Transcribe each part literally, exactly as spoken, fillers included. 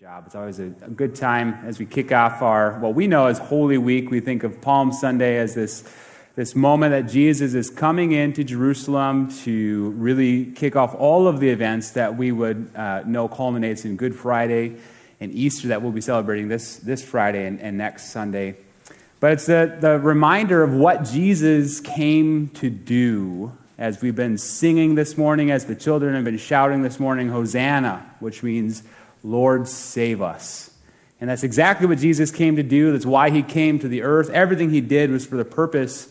job. It's always a good time as we kick off our, what we know as Holy Week. We think of Palm Sunday as this, this moment that Jesus is coming into Jerusalem to really kick off all of the events that we would uh, know culminates in Good Friday and Easter that we'll be celebrating this, this Friday and, and next Sunday. But it's the, the reminder of what Jesus came to do. As we've been singing this morning, as the children have been shouting this morning, Hosanna, which means, Lord, save us. And that's exactly what Jesus came to do. That's why he came to the earth. Everything he did was for the purpose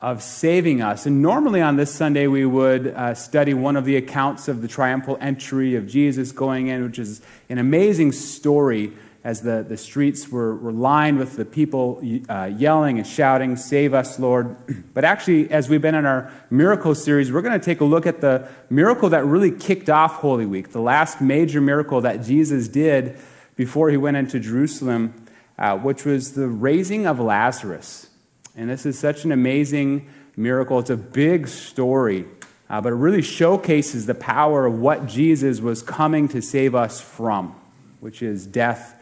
of saving us. And normally on this Sunday, we would uh, study one of the accounts of the triumphal entry of Jesus going in, which is an amazing story as the, the streets were, were lined with the people uh, yelling and shouting, save us, Lord. But actually, as we've been in our miracle series, we're going to take a look at the miracle that really kicked off Holy Week, the last major miracle that Jesus did before he went into Jerusalem, uh, which was the raising of Lazarus. And this is such an amazing miracle. It's a big story, uh, but it really showcases the power of what Jesus was coming to save us from, which is death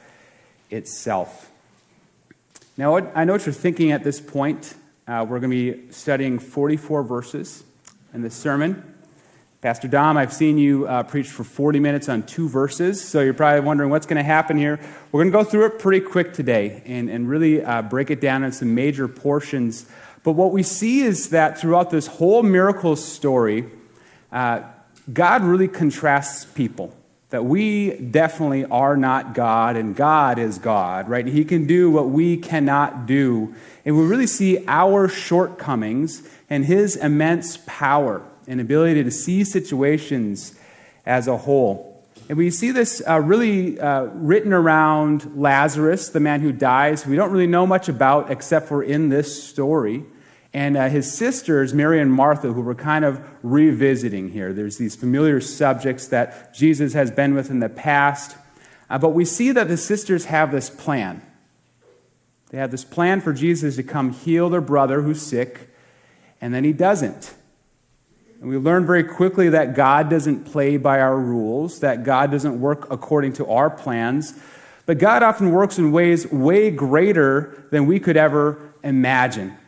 itself. Now, I know what you're thinking at this point. Uh, we're going to be studying forty-four verses in this sermon. Pastor Dom, I've seen you uh, preach for forty minutes on two verses, so you're probably wondering what's going to happen here. We're going to go through it pretty quick today and, and really uh, break it down in some major portions. But what we see is that throughout this whole miracle story, uh, God really contrasts people. That we definitely are not God, and God is God, right? He can do what we cannot do. And we really see our shortcomings and his immense power and ability to see situations as a whole. And we see this uh, really uh, written around Lazarus, the man who dies, who we don't really know much about except for in this story. And uh, his sisters, Mary and Martha, who we're kind of revisiting here. There's these familiar subjects that Jesus has been with in the past. Uh, but we see that the sisters have this plan. They have this plan for Jesus to come heal their brother who's sick, and then he doesn't. And we learn very quickly that God doesn't play by our rules, that God doesn't work according to our plans. But God often works in ways way greater than we could ever imagine.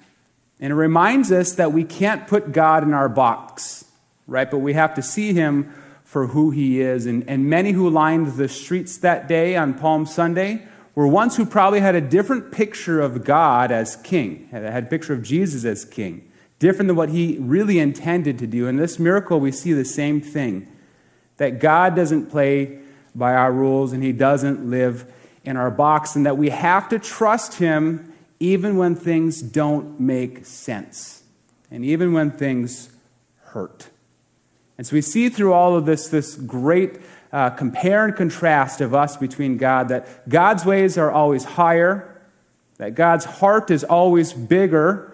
And it reminds us that we can't put God in our box, right? But we have to see him for who he is. And, and many who lined the streets that day on Palm Sunday were ones who probably had a different picture of God as king, had a picture of Jesus as king, different than what he really intended to do. In this miracle, we see the same thing, that God doesn't play by our rules and he doesn't live in our box, and that we have to trust him even when things don't make sense, and even when things hurt. And so we see through all of this, this great uh, compare and contrast of us between God, that God's ways are always higher, that God's heart is always bigger,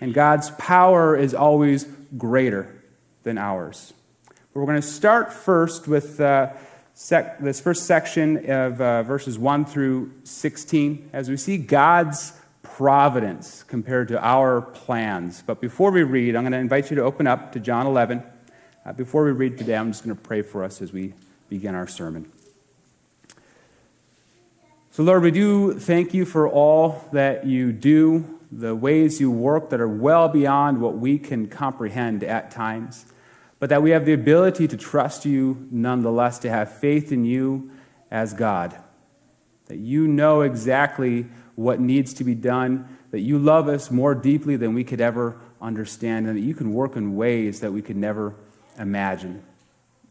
and God's power is always greater than ours. But we're going to start first with Uh, Sec- this first section of uh, verses one through sixteen, as we see God's providence compared to our plans. But before we read, I'm going to invite you to open up to John eleven. Uh, before we read today, I'm just going to pray for us as we begin our sermon. So, Lord, we do thank you for all that you do, the ways you work that are well beyond what we can comprehend at times, but that we have the ability to trust you nonetheless, to have faith in you as God, that you know exactly what needs to be done, that you love us more deeply than we could ever understand, and that you can work in ways that we could never imagine.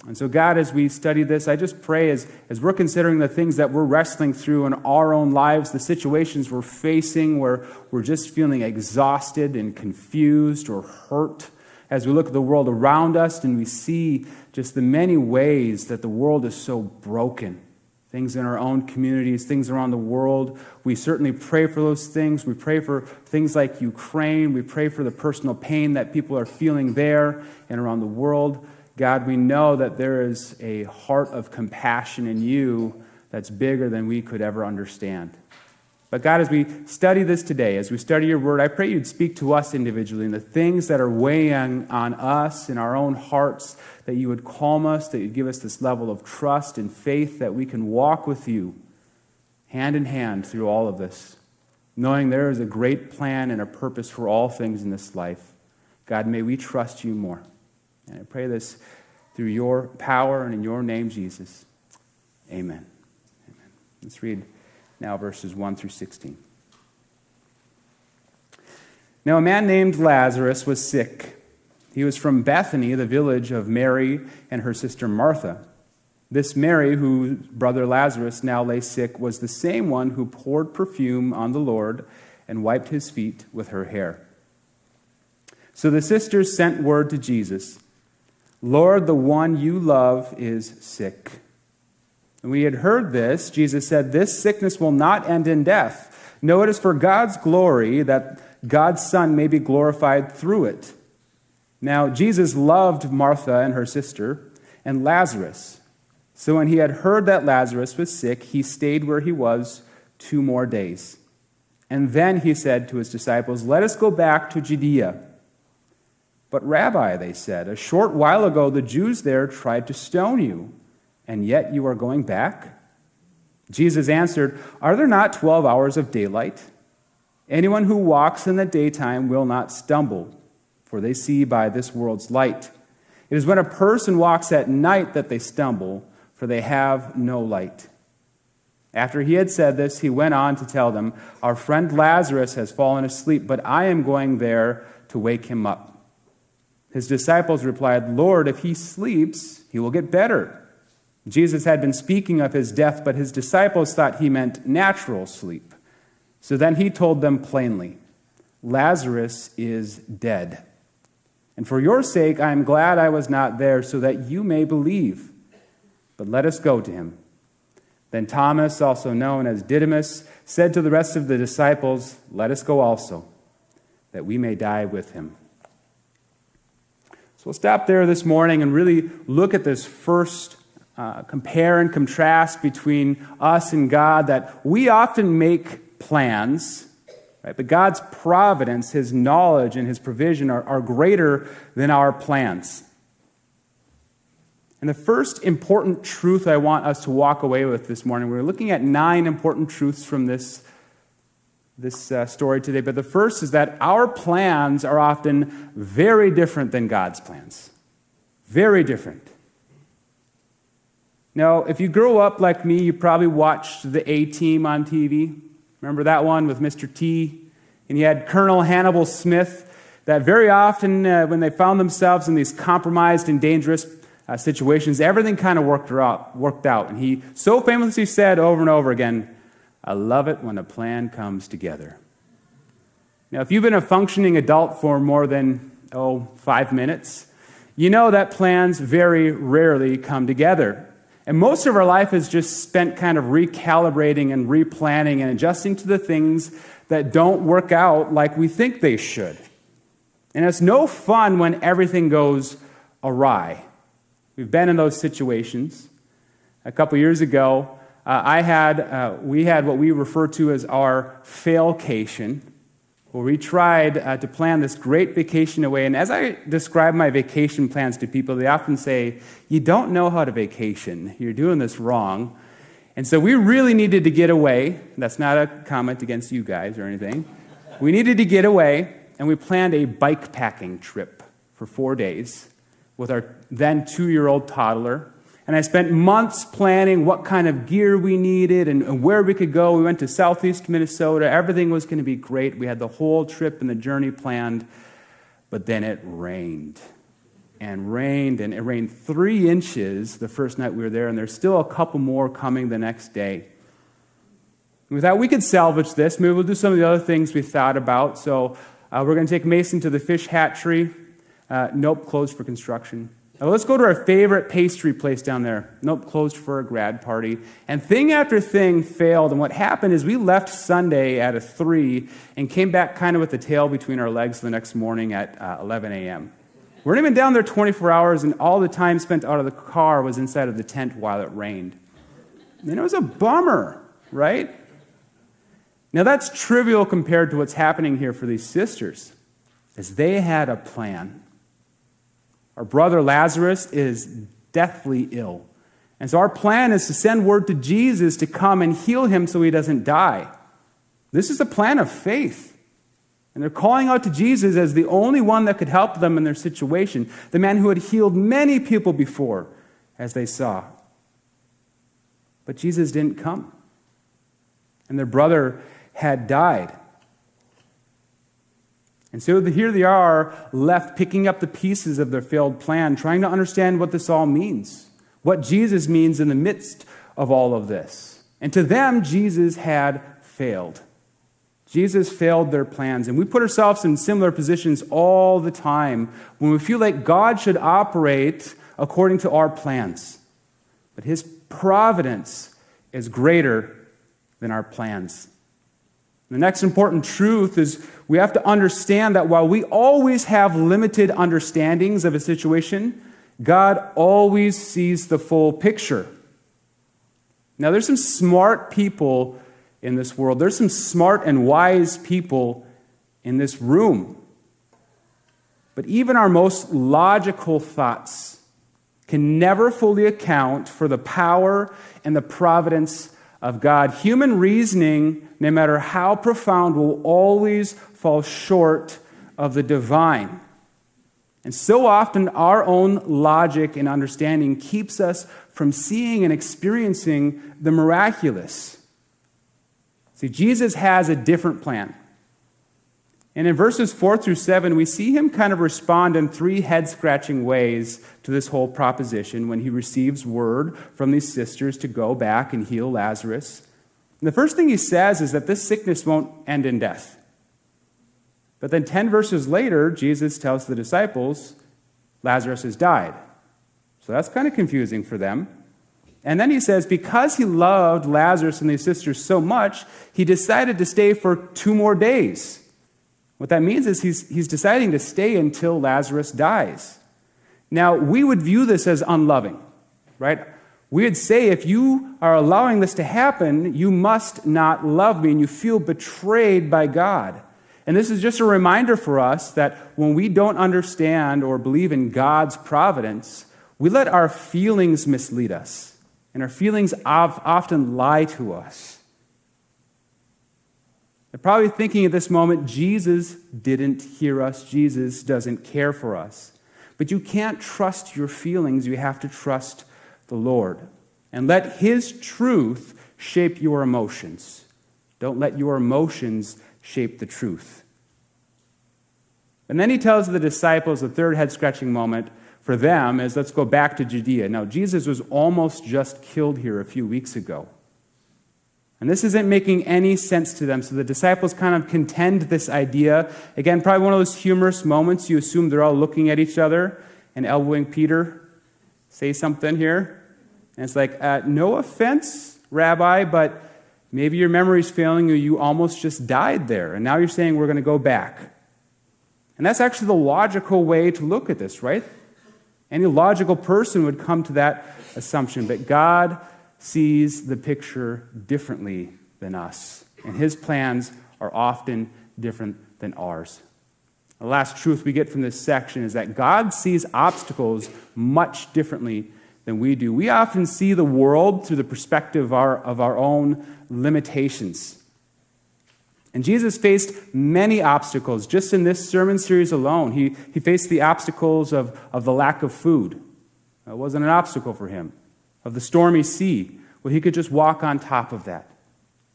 And so, God, as we study this, I just pray as, as we're considering the things that we're wrestling through in our own lives, the situations we're facing where we're just feeling exhausted and confused or hurt, as we look at the world around us and we see just the many ways that the world is so broken, things in our own communities, things around the world, we certainly pray for those things. We pray for things like Ukraine. We pray for the personal pain that people are feeling there and around the world. God, we know that there is a heart of compassion in you that's bigger than we could ever understand. But God, as we study this today, as we study your word, I pray you'd speak to us individually and the things that are weighing on us in our own hearts, that you would calm us, that you'd give us this level of trust and faith that we can walk with you hand in hand through all of this, knowing there is a great plan and a purpose for all things in this life. God, may we trust you more. And I pray this through your power and in your name, Jesus. Amen. Amen. Let's read now verses one through sixteen. Now a man named Lazarus was sick. He was from Bethany, the village of Mary and her sister Martha. This Mary, whose brother Lazarus now lay sick, was the same one who poured perfume on the Lord and wiped his feet with her hair. So the sisters sent word to Jesus, "Lord, the one you love is sick." When he had heard this, Jesus said, "This sickness will not end in death. No, it is for God's glory, that God's Son may be glorified through it." Now, Jesus loved Martha and her sister and Lazarus. So when he had heard that Lazarus was sick, he stayed where he was two more days. And then he said to his disciples, "Let us go back to Judea." "But Rabbi," they said, "a short while ago the Jews there tried to stone you, and yet you are going back?" Jesus answered, "Are there not twelve hours of daylight? Anyone who walks in the daytime will not stumble, for they see by this world's light. It is when a person walks at night that they stumble, for they have no light." After he had said this, he went on to tell them, "Our friend Lazarus has fallen asleep, but I am going there to wake him up." His disciples replied, "Lord, if he sleeps, he will get better." Jesus had been speaking of his death, but his disciples thought he meant natural sleep. So then he told them plainly, "Lazarus is dead. And for your sake, I am glad I was not there, so that you may believe. But let us go to him." Then Thomas, also known as Didymus, said to the rest of the disciples, "Let us go also, that we may die with him." So we'll stop there this morning and really look at this first Uh, compare and contrast between us and God, that we often make plans, right? But God's providence, his knowledge, and his provision are, are greater than our plans. And the first important truth I want us to walk away with this morning, we're looking at nine important truths from this, this uh, story today, but the first is that our plans are often very different than God's plans. Very different. Now, if you grow up like me, you probably watched the A-Team on T V. Remember that one with Mister T? And you had Colonel Hannibal Smith, that very often uh, when they found themselves in these compromised and dangerous uh, situations, everything kind of worked out, worked out. And he so famously said over and over again, "I love it when a plan comes together." Now, if you've been a functioning adult for more than, oh, five minutes, you know that plans very rarely come together. And most of our life is just spent kind of recalibrating and replanning and adjusting to the things that don't work out like we think they should. And it's no fun when everything goes awry. We've been in those situations. A couple years ago, uh, I had uh, we had what we refer to as our failcation, where we tried uh, to plan this great vacation away. And as I describe my vacation plans to people, they often say, "You don't know how to vacation. You're doing this wrong." And so we really needed to get away. That's not a comment against you guys or anything. We needed to get away, and we planned a bike packing trip for four days with our then two-year-old toddler. And I spent months planning what kind of gear we needed and where we could go. We went to southeast Minnesota. Everything was going to be great. We had the whole trip and the journey planned. But then it rained and rained, and it rained three inches the first night we were there, and there's still a couple more coming the next day. We thought we could salvage this. Maybe we'll do some of the other things we thought about. So uh, we're going to take Mason to the fish hatchery. Uh, nope, closed for construction. Let's go to our favorite pastry place down there. Nope, closed for a grad party. And thing after thing failed. And what happened is we left Sunday at a three and came back kind of with the tail between our legs the next morning at uh, eleven a.m. We weren't even down there twenty-four hours, and all the time spent out of the car was inside of the tent while it rained. And it was a bummer, right? Now that's trivial compared to what's happening here for these sisters, as they had a plan. Our brother Lazarus is deathly ill. And so our plan is to send word to Jesus to come and heal him so he doesn't die. This is a plan of faith. And they're calling out to Jesus as the only one that could help them in their situation, the man who had healed many people before, as they saw. But Jesus didn't come. And their brother had died. And so here they are, left picking up the pieces of their failed plan, trying to understand what this all means, what Jesus means in the midst of all of this. And to them, Jesus had failed. Jesus failed their plans. And we put ourselves in similar positions all the time when we feel like God should operate according to our plans. But his providence is greater than our plans. The next important truth is we have to understand that while we always have limited understandings of a situation, God always sees the full picture. Now, there's some smart people in this world. There's some smart and wise people in this room. But even our most logical thoughts can never fully account for the power and the providence of God. Human reasoning, no matter how profound, will always fall short of the divine. And so often our own logic and understanding keeps us from seeing and experiencing the miraculous. See, Jesus has a different plan. And in verses four through seven, we see him kind of respond in three head-scratching ways to this whole proposition when he receives word from these sisters to go back and heal Lazarus. And the first thing he says is that this sickness won't end in death. But then ten verses later, Jesus tells the disciples, Lazarus has died. So that's kind of confusing for them. And then he says, because he loved Lazarus and his sisters so much, he decided to stay for two more days. What that means is he's, he's deciding to stay until Lazarus dies. Now, we would view this as unloving, right? We would say, if you are allowing this to happen, you must not love me, and you feel betrayed by God. And this is just a reminder for us that when we don't understand or believe in God's providence, we let our feelings mislead us. And our feelings often lie to us. They're probably thinking at this moment, Jesus didn't hear us. Jesus doesn't care for us. But you can't trust your feelings. You have to trust the Lord. And let his truth shape your emotions. Don't let your emotions shape the truth. And then he tells the disciples, the third head-scratching moment for them is, let's go back to Judea. Now, Jesus was almost just killed here a few weeks ago. And this isn't making any sense to them, so the disciples kind of contend this idea. Again, probably one of those humorous moments. You assume they're all looking at each other and elbowing Peter, say something here. And it's like, uh, no offense, Rabbi, but maybe your memory's failing you. You almost just died there, and now you're saying we're going to go back. And that's actually the logical way to look at this, right? Any logical person would come to that assumption, but God sees the picture differently than us, and his plans are often different than ours. The last truth we get from this section is that God sees obstacles much differently than we do. We often see the world through the perspective of our, of our own limitations. And Jesus faced many obstacles just in this sermon series alone. He, he faced the obstacles of, of the lack of food. That wasn't an obstacle for him. Of the stormy sea, where he could just walk on top of that.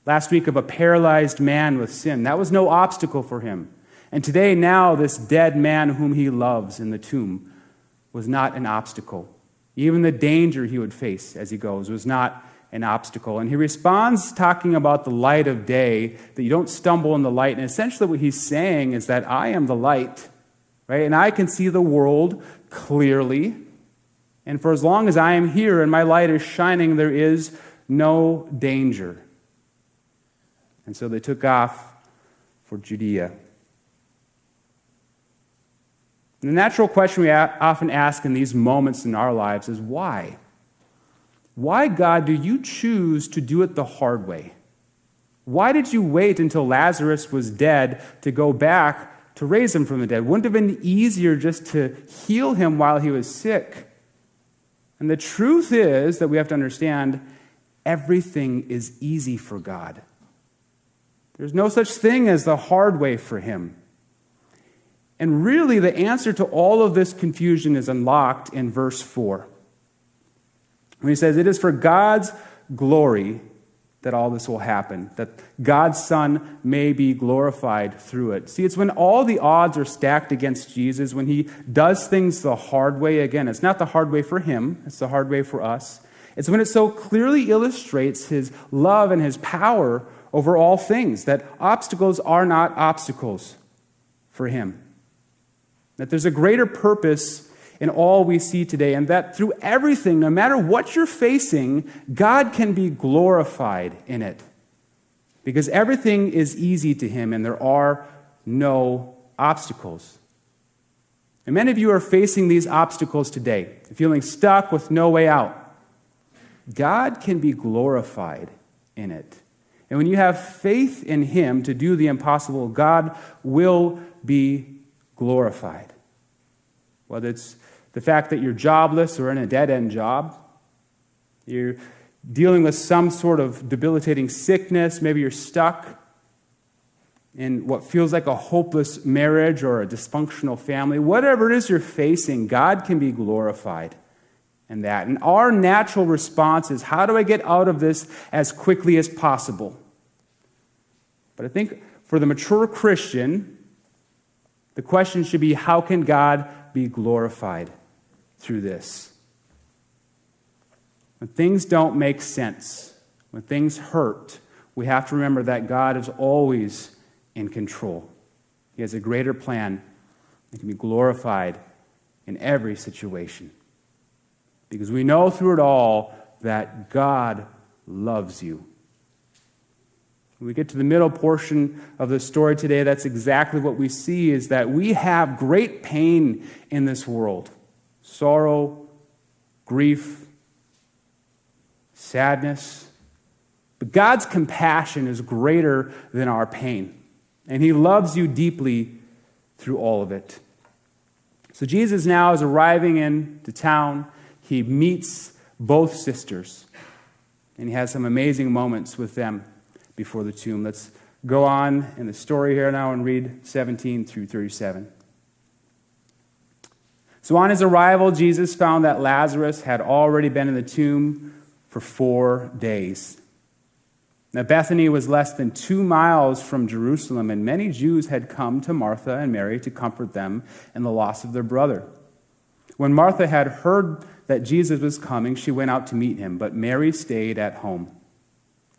Last week of a paralyzed man with sin. That was no obstacle for him. And today, now, this dead man whom he loves in the tomb was not an obstacle. Even the danger he would face as he goes was not an obstacle. And he responds talking about the light of day, that you don't stumble in the light. And essentially what he's saying is that I am the light, right? And I can see the world clearly. And for as long as I am here and my light is shining, there is no danger. And so they took off for Judea. And the natural question we often ask in these moments in our lives is why? Why, God, do you choose to do it the hard way? Why did you wait until Lazarus was dead to go back to raise him from the dead? Wouldn't it have been easier just to heal him while he was sick? And the truth is that we have to understand everything is easy for God. There's no such thing as the hard way for him. And really, the answer to all of this confusion is unlocked in verse four. When he says, it is for God's glory that all this will happen, that God's Son may be glorified through it. See, it's when all the odds are stacked against Jesus, when he does things the hard way again. It's not the hard way for him, it's the hard way for us. It's when it so clearly illustrates his love and his power over all things, that obstacles are not obstacles for him. That there's a greater purpose in all we see today, and that through everything, no matter what you're facing, God can be glorified in it. Because everything is easy to him, and there are no obstacles. And many of you are facing these obstacles today, feeling stuck with no way out. God can be glorified in it. And when you have faith in him to do the impossible, God will be glorified. Whether it's the fact that you're jobless or in a dead-end job, you're dealing with some sort of debilitating sickness, maybe you're stuck in what feels like a hopeless marriage or a dysfunctional family, whatever it is you're facing, God can be glorified in that. And our natural response is, how do I get out of this as quickly as possible? But I think for the mature Christian, the question should be, how can God be glorified through this? When things don't make sense, when things hurt, we have to remember that God is always in control. He has a greater plan that can be glorified in every situation. Because we know through it all that God loves you. When we get to the middle portion of the story today, that's exactly what we see, is that we have great pain in this world. Sorrow, grief, sadness. But God's compassion is greater than our pain. And he loves you deeply through all of it. So Jesus now is arriving into town. He meets both sisters. And he has some amazing moments with them before the tomb. Let's go on in the story here now and read seventeen through thirty-seven. So on his arrival, Jesus found that Lazarus had already been in the tomb for four days. Now, Bethany was less than two miles from Jerusalem, and many Jews had come to Martha and Mary to comfort them in the loss of their brother. When Martha had heard that Jesus was coming, she went out to meet him, but Mary stayed at home.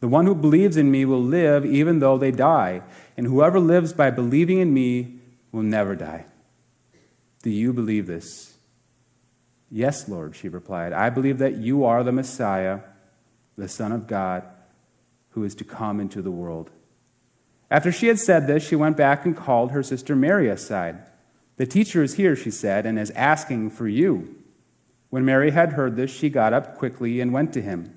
The one who believes in me will live even though they die, and whoever lives by believing in me will never die. Do you believe this? Yes, Lord, she replied. I believe that you are the Messiah, the Son of God, who is to come into the world. After she had said this, she went back and called her sister Mary aside. The teacher is here, she said, and is asking for you. When Mary had heard this, she got up quickly and went to him.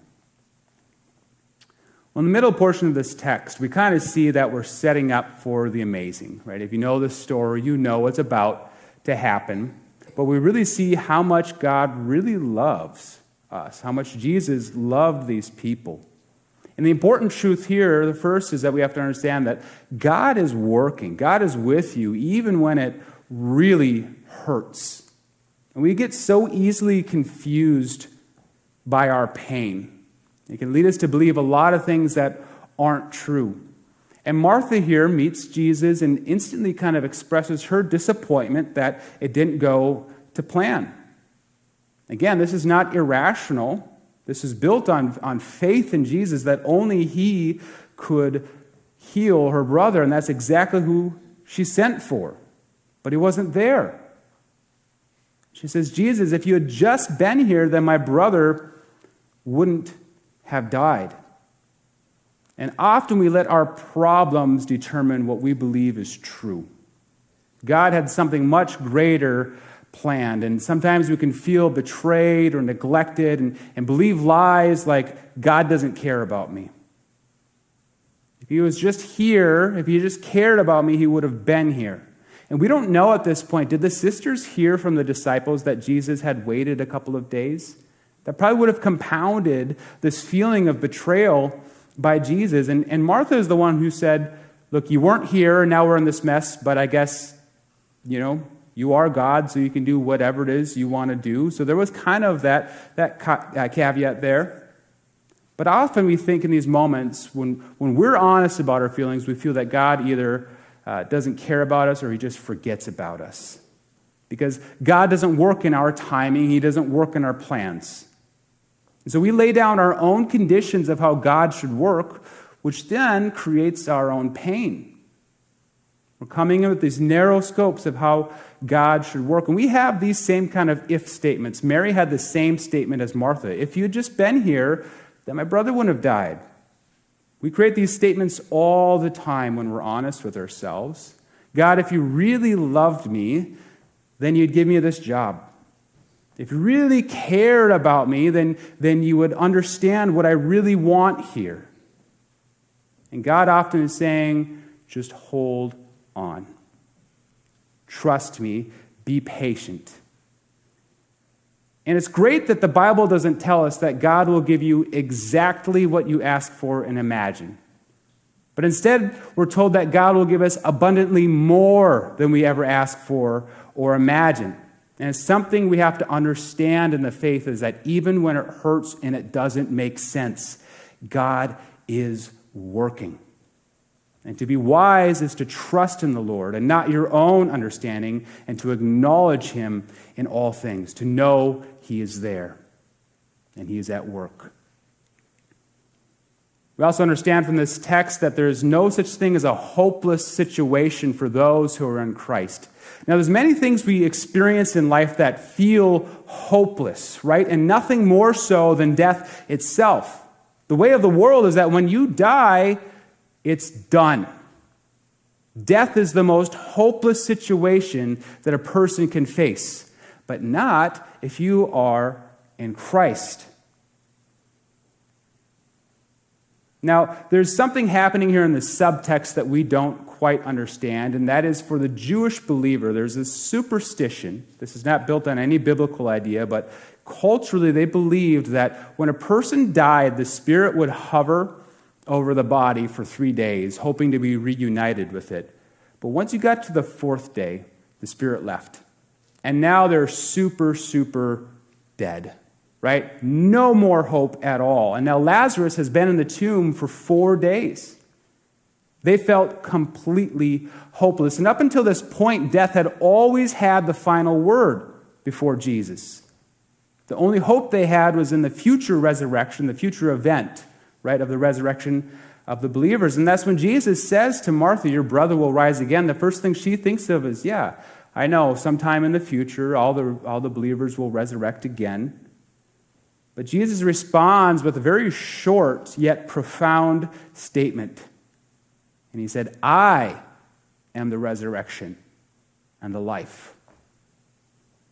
Well, in the middle portion of this text, we kind of see that we're setting up for the amazing, right? If you know this story, you know what's about to happen. But we really see how much God really loves us, how much Jesus loved these people. And the important truth here, the first, is that we have to understand that God is working. God is with you, even when it really hurts. And we get so easily confused by our pain. It can lead us to believe a lot of things that aren't true. And Martha here meets Jesus and instantly kind of expresses her disappointment that it didn't go to plan. Again, this is not irrational. This is built on, on faith in Jesus that only he could heal her brother, and that's exactly who she sent for. But he wasn't there. She says, Jesus, if you had just been here, then my brother wouldn't have died. And often we let our problems determine what we believe is true. God had something much greater planned, and sometimes we can feel betrayed or neglected and, and believe lies like, God doesn't care about me. If he was just here, if he just cared about me, he would have been here. And we don't know at this point, did the sisters hear from the disciples that Jesus had waited a couple of days? That probably would have compounded this feeling of betrayal by Jesus. And, and Martha is the one who said, look, you weren't here, and now we're in this mess, but I guess, you know, you are God, so you can do whatever it is you want to do. So there was kind of that, that caveat there. But often we think in these moments, when, when we're honest about our feelings, we feel that God either uh, doesn't care about us or he just forgets about us. Because God doesn't work in our timing. He doesn't work in our plans. And so we lay down our own conditions of how God should work, which then creates our own pain. We're coming in with these narrow scopes of how God should work. And we have these same kind of if statements. Mary had the same statement as Martha. If you had just been here, then my brother wouldn't have died. We create these statements all the time when we're honest with ourselves. God, if you really loved me, then you'd give me this job. If you really cared about me, then, then you would understand what I really want here. And God often is saying, just hold on. Trust me. Be patient. And it's great that the Bible doesn't tell us that God will give you exactly what you ask for and imagine. But instead, we're told that God will give us abundantly more than we ever ask for or imagine. And it's something we have to understand in the faith, is that even when it hurts and it doesn't make sense, God is working. And to be wise is to trust in the Lord and not your own understanding, and to acknowledge him in all things, to know he is there and he is at work. We also understand from this text that there is no such thing as a hopeless situation for those who are in Christ. Now, there's many things we experience in life that feel hopeless, right? And nothing more so than death itself. The way of the world is that when you die, it's done. Death is the most hopeless situation that a person can face, but not if you are in Christ. Now, there's something happening here in the subtext that we don't quite understand, and that is, for the Jewish believer, there's this superstition. This is not built on any biblical idea, but culturally they believed that when a person died, the spirit would hover over the body for three days, hoping to be reunited with it. But once you got to the fourth day, the spirit left. And now they're super, super dead, right? No more hope at all. And now Lazarus has been in the tomb for four days. They felt completely hopeless. And up until this point, death had always had the final word before Jesus. The only hope they had was in the future resurrection, the future event, right, of the resurrection of the believers. And that's when Jesus says to Martha, your brother will rise again. The first thing she thinks of is, yeah, I know, sometime in the future, all the, all the believers will resurrect again. But Jesus responds with a very short yet profound statement. And he said, I am the resurrection and the life.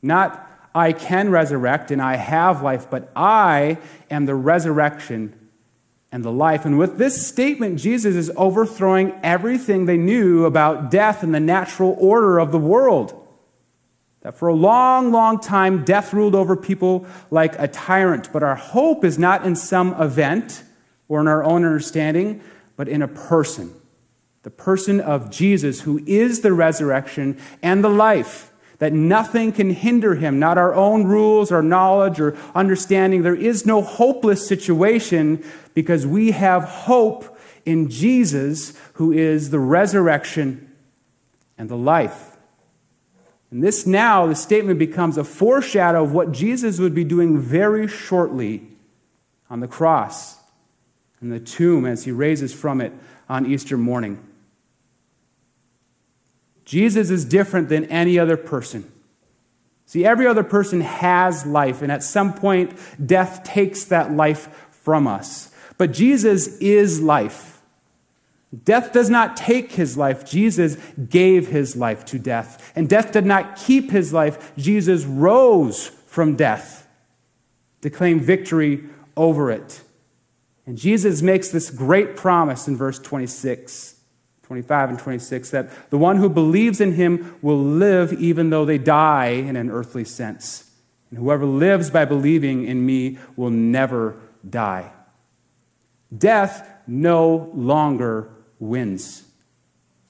Not I can resurrect and I have life, but I am the resurrection and the life. And with this statement, Jesus is overthrowing everything they knew about death and the natural order of the world. That for a long, long time, death ruled over people like a tyrant. But our hope is not in some event or in our own understanding, but in a person. The person of Jesus, who is the resurrection and the life, that nothing can hinder him, not our own rules or knowledge or understanding. There is no hopeless situation because we have hope in Jesus, who is the resurrection and the life. And this now, the statement becomes a foreshadow of what Jesus would be doing very shortly on the cross and the tomb as he raises from it on Easter morning. Jesus is different than any other person. See, every other person has life, and at some point, death takes that life from us. But Jesus is life. Death does not take his life. Jesus gave his life to death. And death did not keep his life. Jesus rose from death to claim victory over it. And Jesus makes this great promise in verse twenty-six. twenty-five and twenty-six, that the one who believes in him will live even though they die in an earthly sense. And whoever lives by believing in me will never die. Death no longer wins.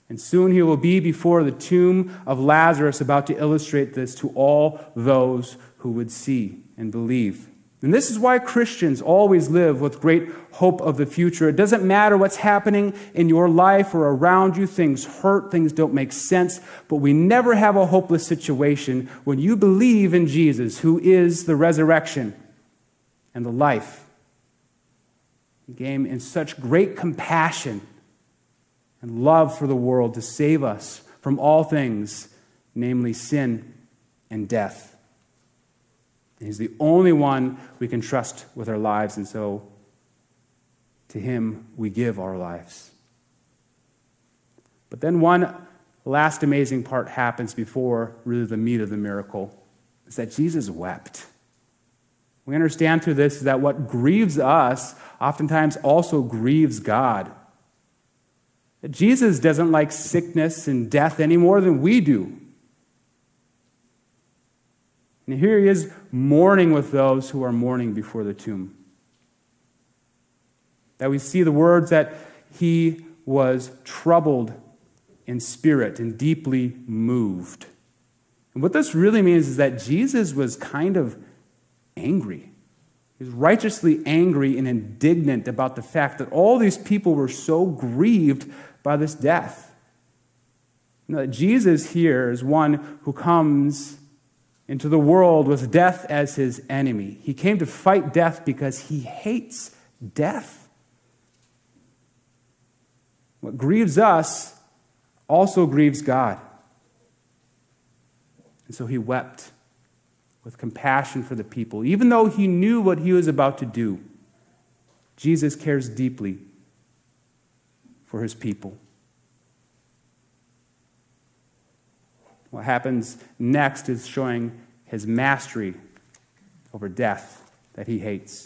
And soon he will be before the tomb of Lazarus, about to illustrate this to all those who would see and believe. And this is why Christians always live with great hope of the future. It doesn't matter what's happening in your life or around you. Things hurt, things don't make sense, but we never have a hopeless situation when you believe in Jesus, who is the resurrection and the life. He came in such great compassion and love for the world to save us from all things, namely sin and death. He's the only one we can trust with our lives, and so to him we give our lives. But then one last amazing part happens before really the meat of the miracle, is that Jesus wept. We understand through this that what grieves us oftentimes also grieves God. That Jesus doesn't like sickness and death any more than we do. And here he is mourning with those who are mourning before the tomb. That we see the words that he was troubled in spirit and deeply moved. And what this really means is that Jesus was kind of angry. He was righteously angry and indignant about the fact that all these people were so grieved by this death. You know, Jesus here is one who comes into the world with death as his enemy. He came to fight death because he hates death. What grieves us also grieves God. And so he wept with compassion for the people. Even though he knew what he was about to do, Jesus cares deeply for his people. What happens next is showing his mastery over death that he hates.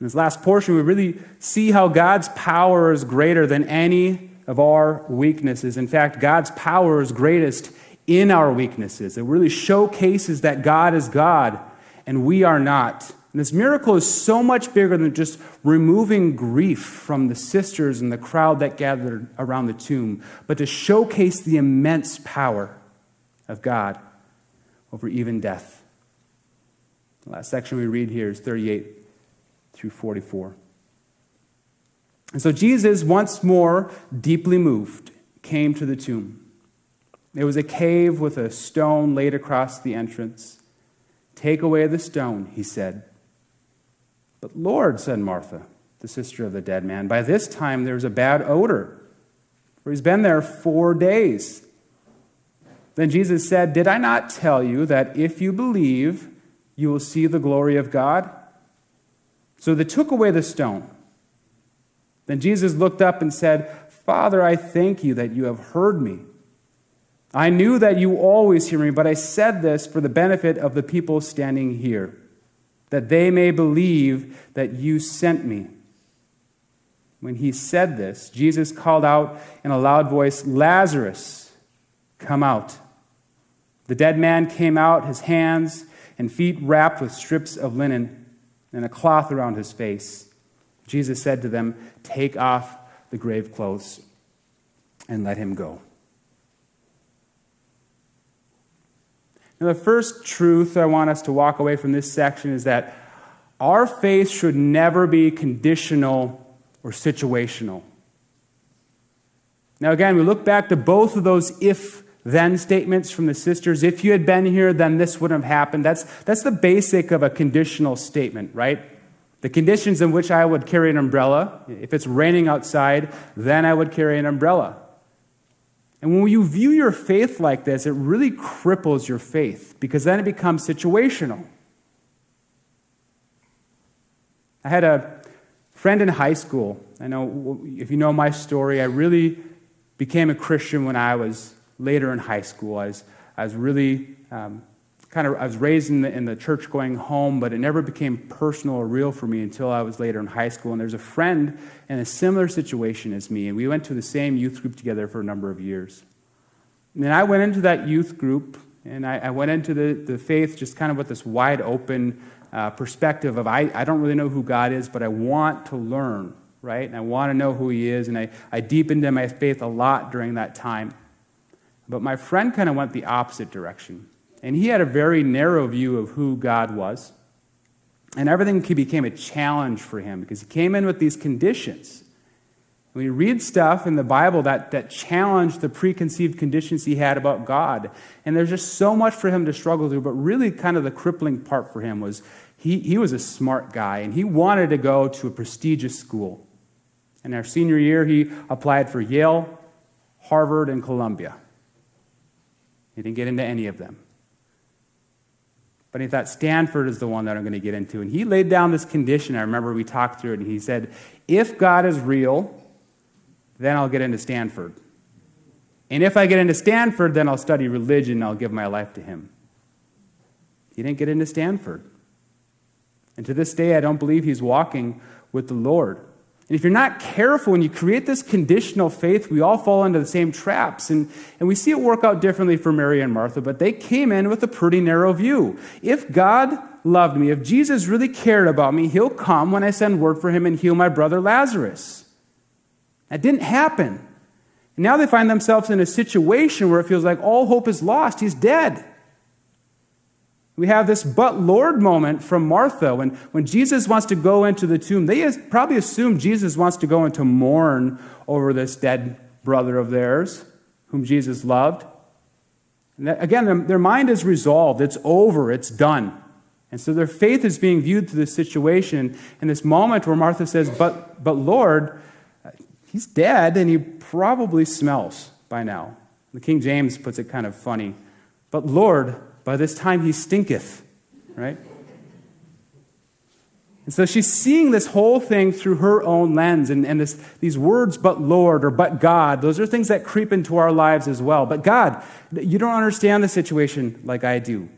In this last portion, we really see how God's power is greater than any of our weaknesses. In fact, God's power is greatest in our weaknesses. It really showcases that God is God and we are not. And this miracle is so much bigger than just removing grief from the sisters and the crowd that gathered around the tomb, but to showcase the immense power of God over even death. The last section we read here is thirty-eight through forty-four. And so Jesus, once more deeply moved, came to the tomb. There was a cave with a stone laid across the entrance. "Take away the stone," he said. "But Lord," said Martha, the sister of the dead man, "by this time there's a bad odor, for he's been there four days." Then Jesus said, "Did I not tell you that if you believe, you will see the glory of God?" So they took away the stone. Then Jesus looked up and said, "Father, I thank you that you have heard me. I knew that you always hear me, but I said this for the benefit of the people standing here, that they may believe that you sent me." When he said this, Jesus called out in a loud voice, "Lazarus, come out." The dead man came out, his hands and feet wrapped with strips of linen and a cloth around his face. Jesus said to them, "Take off the grave clothes and let him go." Now, the first truth I want us to walk away from this section is that our faith should never be conditional or situational. Now again, we look back to both of those if-then statements from the sisters. If you had been here, then this wouldn't have happened. That's, that's the basic of a conditional statement, right? The conditions in which I would carry an umbrella. If it's raining outside, then I would carry an umbrella. And when you view your faith like this, it really cripples your faith, because then it becomes situational. I had a friend in high school. I know, if you know my story, I really became a Christian when I was later in high school. I was, I was really um, kind of, I was raised in the, in the church going home, but it never became personal or real for me until I was later in high school. And there's a friend in a similar situation as me, and we went to the same youth group together for a number of years. And then I went into that youth group, and I, I went into the, the faith just kind of with this wide open Uh, perspective of, I, I don't really know who God is, but I want to learn, right? And I want to know who he is, and I, I deepened in my faith a lot during that time. But my friend kind of went the opposite direction, and he had a very narrow view of who God was, and everything became a challenge for him, because he came in with these conditions. When you read stuff in the Bible that, that challenged the preconceived conditions he had about God, and there's just so much for him to struggle through, but really kind of the crippling part for him was he, he was a smart guy, and he wanted to go to a prestigious school. In our senior year, he applied for Yale, Harvard, and Columbia. He didn't get into any of them. But he thought, Stanford is the one that I'm going to get into. And he laid down this condition. I remember we talked through it, and he said, if God is real, then I'll get into Stanford. And if I get into Stanford, then I'll study religion and I'll give my life to him. He didn't get into Stanford. And to this day, I don't believe he's walking with the Lord. And if you're not careful, when you create this conditional faith, we all fall into the same traps. And, and we see it work out differently for Mary and Martha, but they came in with a pretty narrow view. If God loved me, if Jesus really cared about me, he'll come when I send word for him and heal my brother Lazarus. That didn't happen. And now they find themselves in a situation where it feels like all hope is lost. He's dead. We have this "but Lord" moment from Martha. When, when Jesus wants to go into the tomb, they probably assume Jesus wants to go in to mourn over this dead brother of theirs, whom Jesus loved. And that, again, their mind is resolved. It's over. It's done. And so their faith is being viewed through this situation. And this moment where Martha says, but, but Lord, he's dead, and he probably smells by now. The King James puts it kind of funny. But Lord, by this time he stinketh, right? And so she's seeing this whole thing through her own lens, and, and this, these words, but Lord, or but God, those are things that creep into our lives as well. But God, you don't understand the situation like I do.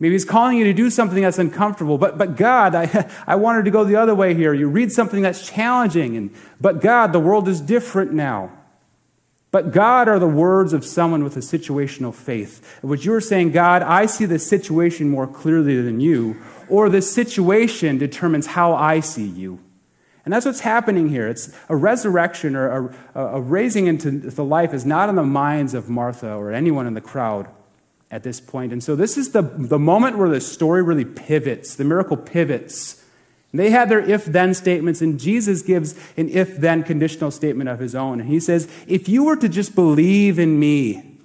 Maybe he's calling you to do something that's uncomfortable. But, but God, I, I wanted to go the other way here. You read something that's challenging. and But God, the world is different now. But God are the words of someone with a situational faith. Which you're saying, God, I see this situation more clearly than you. Or this situation determines how I see you. And that's what's happening here. It's a resurrection or a, a raising into the life is not in the minds of Martha or anyone in the crowd at this point. And so this is the, the moment where the story really pivots. The miracle pivots. And they had their if-then statements, and Jesus gives an if-then conditional statement of his own. And he says, if you were to just believe in me,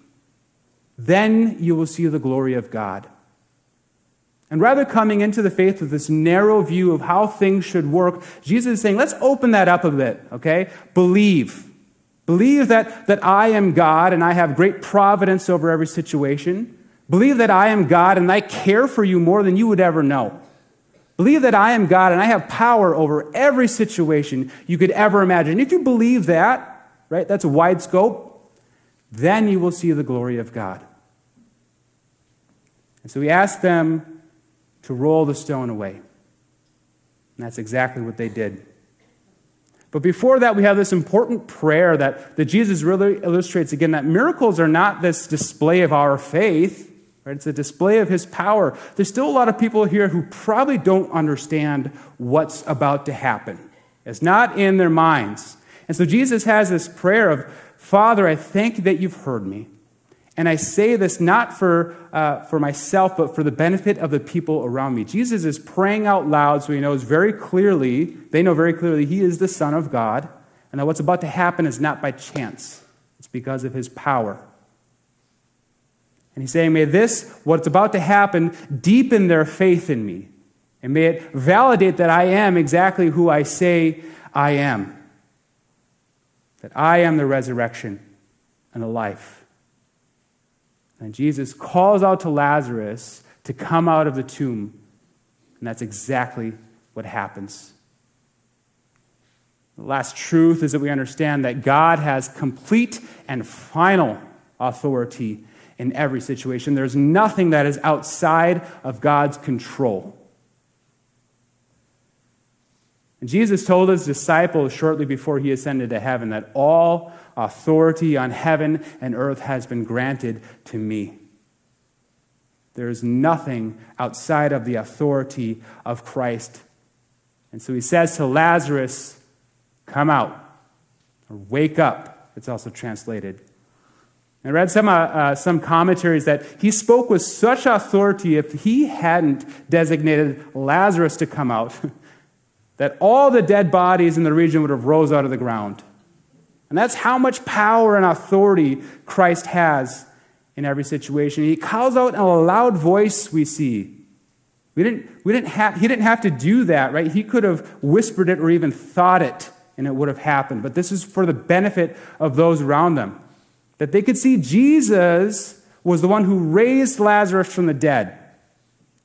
then you will see the glory of God. And rather coming into the faith with this narrow view of how things should work, Jesus is saying, let's open that up a bit, okay? Believe. Believe that, that I am God and I have great providence over every situation. Believe that I am God and I care for you more than you would ever know. Believe that I am God and I have power over every situation you could ever imagine. If you believe that, right, that's a wide scope, then you will see the glory of God. And so he asked them to roll the stone away. And that's exactly what they did. But before that, we have this important prayer that, that Jesus really illustrates again, that miracles are not this display of our faith, right? It's a display of his power. There's still a lot of people here who probably don't understand what's about to happen. It's not in their minds. And so Jesus has this prayer of, Father, I thank you that you've heard me. And I say this not for uh, for myself, but for the benefit of the people around me. Jesus is praying out loud, so he knows very clearly, they know very clearly, he is the Son of God, and that what's about to happen is not by chance. It's because of his power. And he's saying, may this, what's about to happen, deepen their faith in me, and may it validate that I am exactly who I say I am, that I am the resurrection and the life. And Jesus calls out to Lazarus to come out of the tomb. And that's exactly what happens. The last truth is that we understand that God has complete and final authority in every situation. There's nothing that is outside of God's control. And Jesus told his disciples shortly before he ascended to heaven that all authority on heaven and earth has been granted to me. There is nothing outside of the authority of Christ. And so he says to Lazarus, come out, or wake up. It's also translated. I read some, uh, uh, some commentaries that he spoke with such authority, if he hadn't designated Lazarus to come out, that all the dead bodies in the region would have rose out of the ground. And that's how much power and authority Christ has in every situation. He calls out in a loud voice, we see. We didn't, we didn't have, he didn't have to do that, right? He could have whispered it or even thought it, and it would have happened. But this is for the benefit of those around them, that they could see Jesus was the one who raised Lazarus from the dead.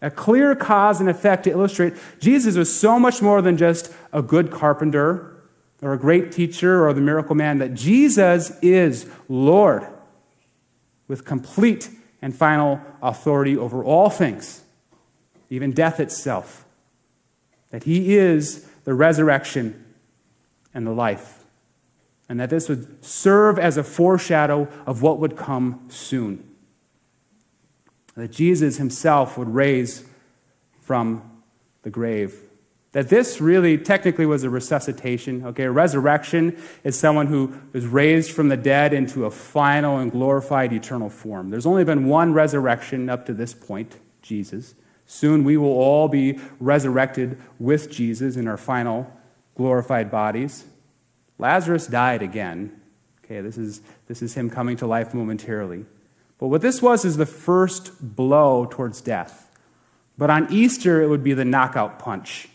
A clear cause and effect to illustrate Jesus was so much more than just a good carpenter, or a great teacher, or the miracle man, that Jesus is Lord with complete and final authority over all things, even death itself, that he is the resurrection and the life, and that this would serve as a foreshadow of what would come soon, that Jesus himself would raise from the grave. That this really technically was a resuscitation. Okay, a resurrection is someone who is raised from the dead into a final and glorified eternal form. There's only been one resurrection up to this point, Jesus. Soon we will all be resurrected with Jesus in our final glorified bodies. Lazarus died again. Okay, this is this is him coming to life momentarily. But what this was is the first blow towards death. But on Easter it would be the knockout punch.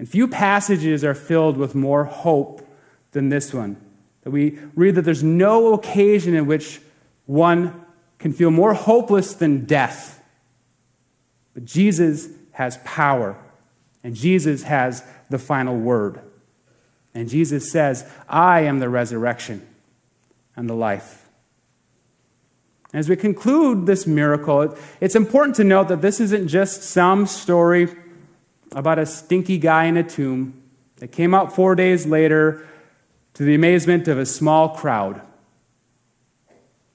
And few passages are filled with more hope than this one. That we read that there's no occasion in which one can feel more hopeless than death. But Jesus has power, and Jesus has the final word. And Jesus says, I am the resurrection and the life. As we conclude this miracle, it's important to note that this isn't just some story about a stinky guy in a tomb that came out four days later to the amazement of a small crowd.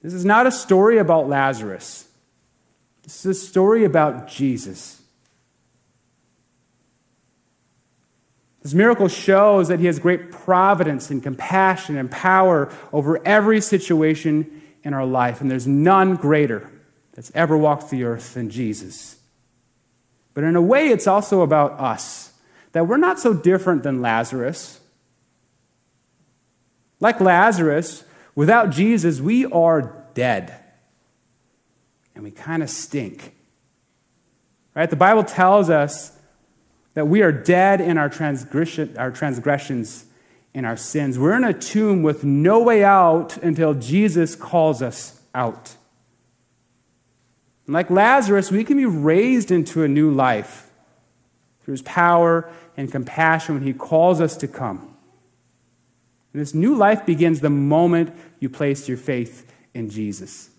This is not a story about Lazarus. This is a story about Jesus. This miracle shows that he has great providence and compassion and power over every situation in our life, and there's none greater that's ever walked the earth than Jesus. But in a way, it's also about us, that we're not so different than Lazarus. Like Lazarus, without Jesus, we are dead. And we kind of stink. Right? The Bible tells us that we are dead in our transgression, our transgressions, in our sins. We're in a tomb with no way out until Jesus calls us out. And like Lazarus, we can be raised into a new life through his power and compassion when he calls us to come. And this new life begins the moment you place your faith in Jesus.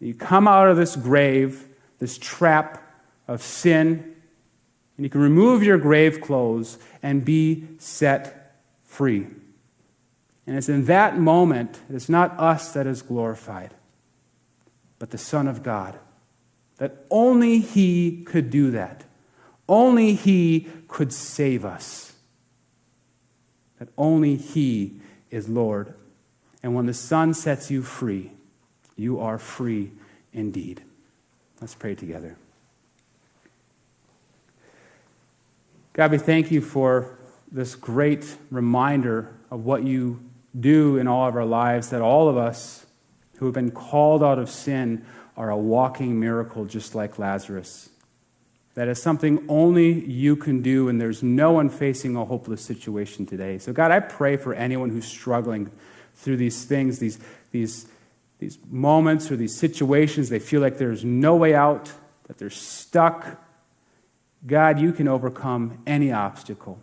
You come out of this grave this trap of sin, and you can remove your grave clothes and be set free. And it's in that moment, it's not us that is glorified, but the Son of God. That only He could do that. Only He could save us. That only He is Lord. And when the Son sets you free, you are free indeed. Let's pray together. God, we thank you for this great reminder of what you do in all of our lives, that all of us who have been called out of sin are a walking miracle just like Lazarus. That is something only you can do, and there's no one facing a hopeless situation today. So God, I pray for anyone who's struggling through these things, these, these, these moments or these situations, they feel like there's no way out, that they're stuck. God, you can overcome any obstacle.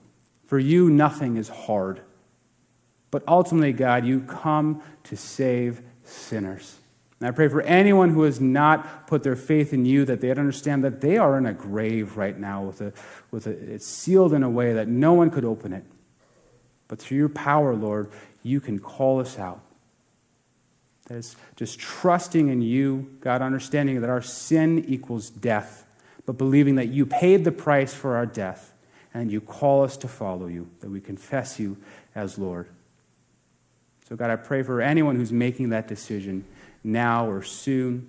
For you, nothing is hard. But ultimately, God, you come to save sinners. And I pray for anyone who has not put their faith in you, that they understand that they are in a grave right now, with a, with a, it's sealed in a way that no one could open it. But through your power, Lord, you can call us out. That is just trusting in you, God, understanding that our sin equals death, but believing that you paid the price for our death, and you call us to follow you, that we confess you as Lord. So God, I pray for anyone who's making that decision now or soon,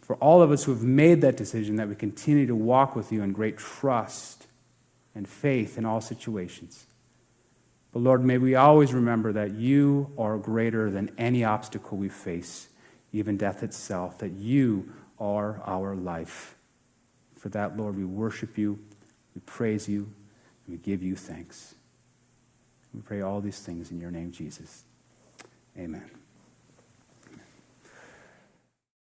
for all of us who have made that decision, that we continue to walk with you in great trust and faith in all situations. But Lord, may we always remember that you are greater than any obstacle we face, even death itself, that you are our life. For that, Lord, we worship you, we praise you, and we give you thanks. We pray all these things in your name, Jesus. Amen.